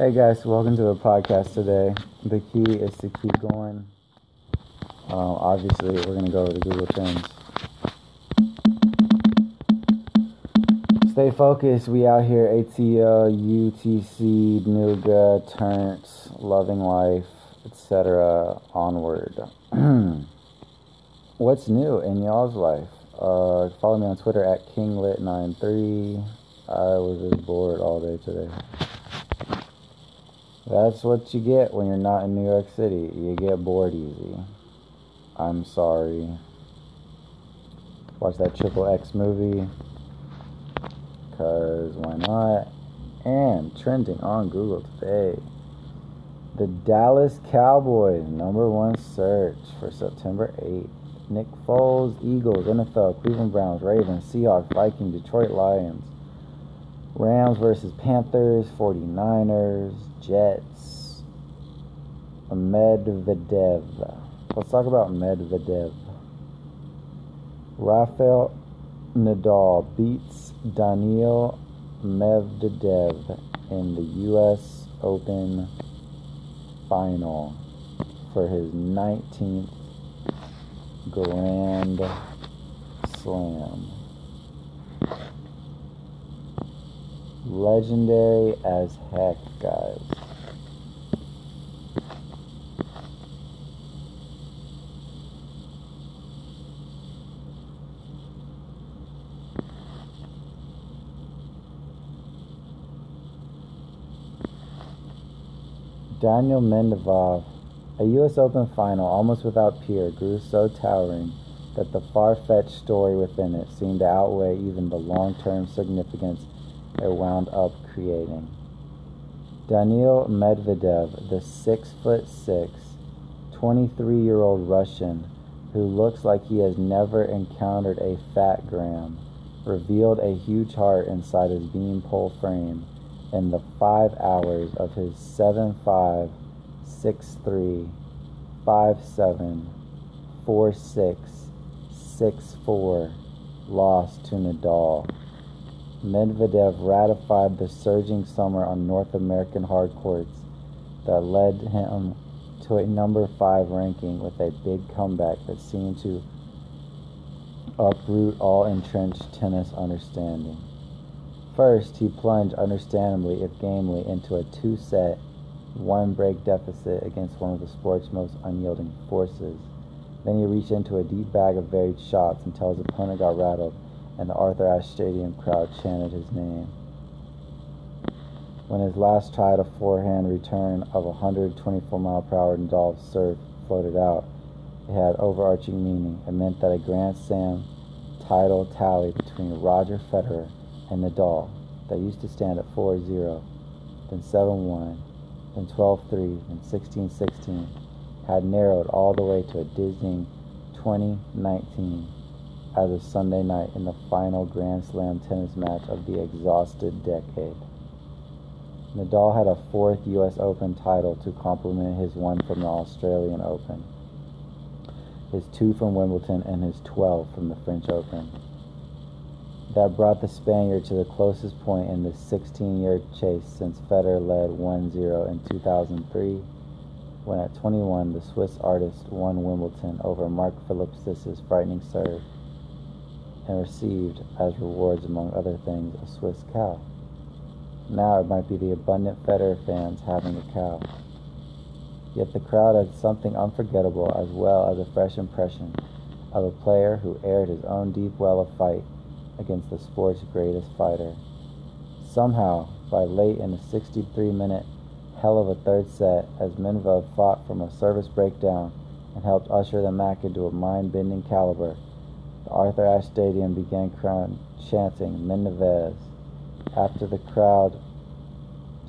Hey guys, welcome to the podcast today. The key is to keep going. Obviously, we're going to go over the Google Trends. Stay focused. We out here, ATL, UTC, Nougat, Turns, Loving Life, etc. Onward. What's new in y'all's life? Follow me on Twitter at KingLit93. I was just bored all day today. That's what you get when you're not in New York City. You get bored easy. I'm sorry. Watch that Triple X movie. Because why not? And trending on Google today. The Dallas Cowboys, #1 search for September 8th. Nick Foles, Eagles, NFL, Cleveland Browns, Ravens, Seahawks, Vikings, Detroit Lions. Rams versus Panthers, 49ers, Jets, Medvedev. Let's talk about Medvedev. Rafael Nadal beats Daniil Medvedev in the U.S. Open final for his 19th Grand Slam. Legendary as heck, guys. Daniil Medvedev, a U.S. Open final almost without peer, grew so towering that the far-fetched story within it seemed to outweigh even the long-term significance it wound up creating. Daniil Medvedev, the 6'6", 23-year-old Russian who looks like he has never encountered a fat gram, revealed a huge heart inside his beanpole frame in the 5 hours of his 7-5, 6-3, 5-7, 4-6, 6-4 loss to Nadal. Medvedev ratified the surging summer on North American hard courts that led him to a #5 ranking with a big comeback that seemed to uproot all entrenched tennis understanding. First, he plunged, understandably if gamely, into a 2-set, 1-break deficit against one of the sport's most unyielding forces. Then he reached into a deep bag of varied shots until his opponent got rattled and the Arthur Ashe Stadium crowd chanted his name. When his last tried a forehand return of 124-mile-per-hour Nadal's serve floated out, it had overarching meaning. It meant that a Grand Slam title tally between Roger Federer and Nadal that used to stand at 4-0, then 7-1, then 12-3, then 16-16, had narrowed all the way to a dizzying 20-19. As of Sunday night in the final Grand Slam tennis match of the exhausted decade. Nadal had a 4th U.S. Open title to complement his 1 from the Australian Open, his 2 from Wimbledon, and his 12 from the French Open. That brought the Spaniard to the closest point in the 16-year chase since Federer led 1-0 in 2003, when at 21 the Swiss artist won Wimbledon over Mark Philips's frightening serve, and received, as rewards among other things, a Swiss cow. Now it might be the abundant Federer fans having a cow. Yet the crowd had something unforgettable as well as a fresh impression of a player who aired his own deep well of fight against the sport's greatest fighter. Somehow, by late in the 63-minute hell of a 3rd set, as Medvedev fought from a service breakdown and helped usher the match into a mind-bending caliber, Arthur Ashe Stadium began chanting Medvedev after the crowd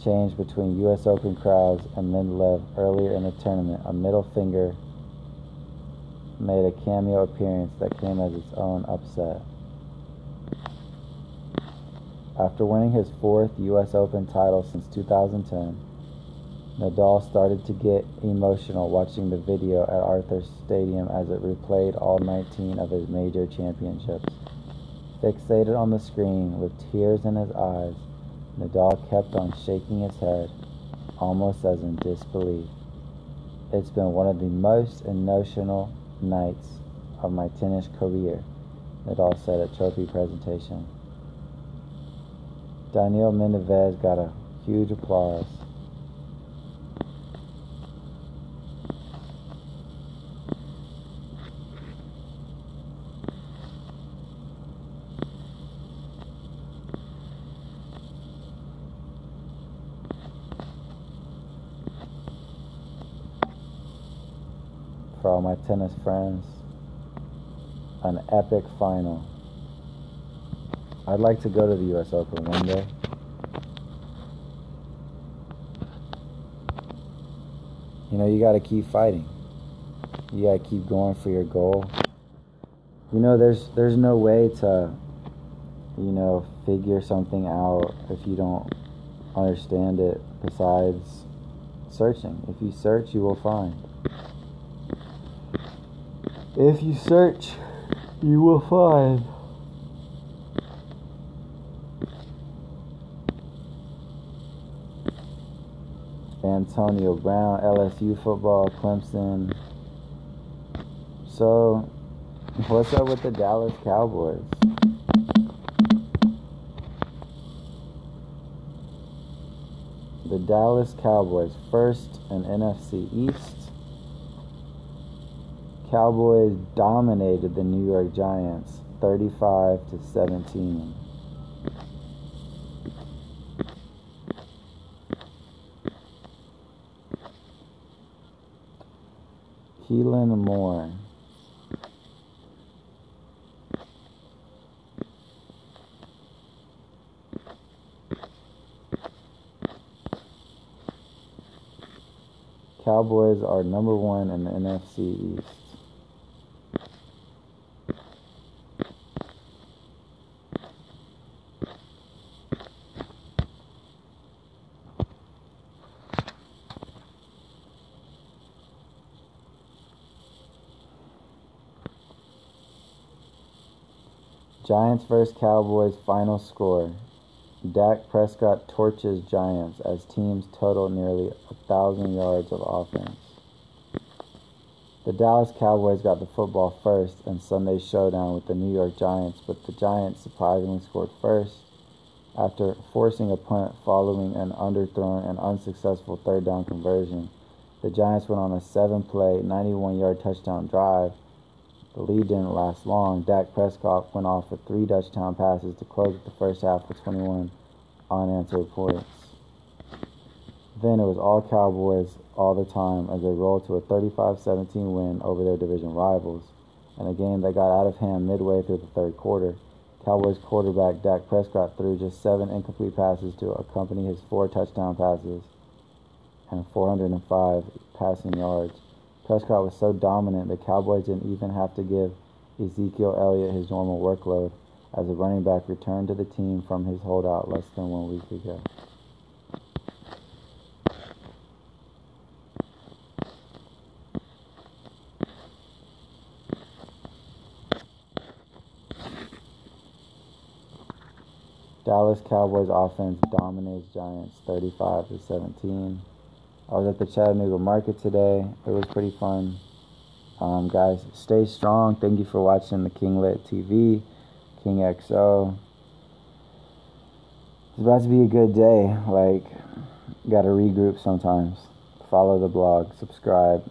changed between U.S. Open crowds and Medvedev earlier in the tournament. A middle finger made a cameo appearance that came as its own upset. After winning his 4th U.S. Open title since 2010, Nadal started to get emotional watching the video at Arthur Stadium as it replayed all 19 of his major championships. Fixated on the screen with tears in his eyes, Nadal kept on shaking his head almost as in disbelief. It's been one of the most emotional nights of my tennis career, Nadal said at trophy presentation. Daniil Medvedev got a huge applause. For all my tennis friends, an epic final. I'd like to go to the U.S. Open one day. You know, you got to keep fighting. You got to keep going for your goal. You know, there's no way to, you know, figure something out if you don't understand it besides searching. If you search, you will find. If you search, you will find. Antonio Brown, LSU football, Clemson. So, what's up with the Dallas Cowboys? The Dallas Cowboys, first in NFC East. Cowboys dominated the New York Giants 35-17. Keelan Moore. Cowboys are number one in the NFC East. Giants vs. Cowboys final score. Dak Prescott torches Giants as teams total nearly 1,000 yards of offense. The Dallas Cowboys got the football first in Sunday's showdown with the New York Giants, but the Giants surprisingly scored first after forcing a punt following an underthrown and unsuccessful third down conversion. The Giants went on a 7-play, 91-yard touchdown drive. The lead didn't last long. Dak Prescott went off with 3 touchdown passes to close the first half with 21 unanswered points. Then it was all Cowboys all the time as they rolled to a 35-17 win over their division rivals. In a game that got out of hand midway through the third quarter, Cowboys quarterback Dak Prescott threw just 7 incomplete passes to accompany his 4 touchdown passes and 405 passing yards. Prescott was so dominant the Cowboys didn't even have to give Ezekiel Elliott his normal workload as the running back returned to the team from his holdout less than 1 week ago. Dallas Cowboys offense dominates Giants 35-17. I was at the Chattanooga market today. It was pretty fun. Guys, stay strong. Thank you for watching the KingLit TV, KingXO. It's about to be a good day. Like, gotta regroup sometimes. Follow the blog, subscribe.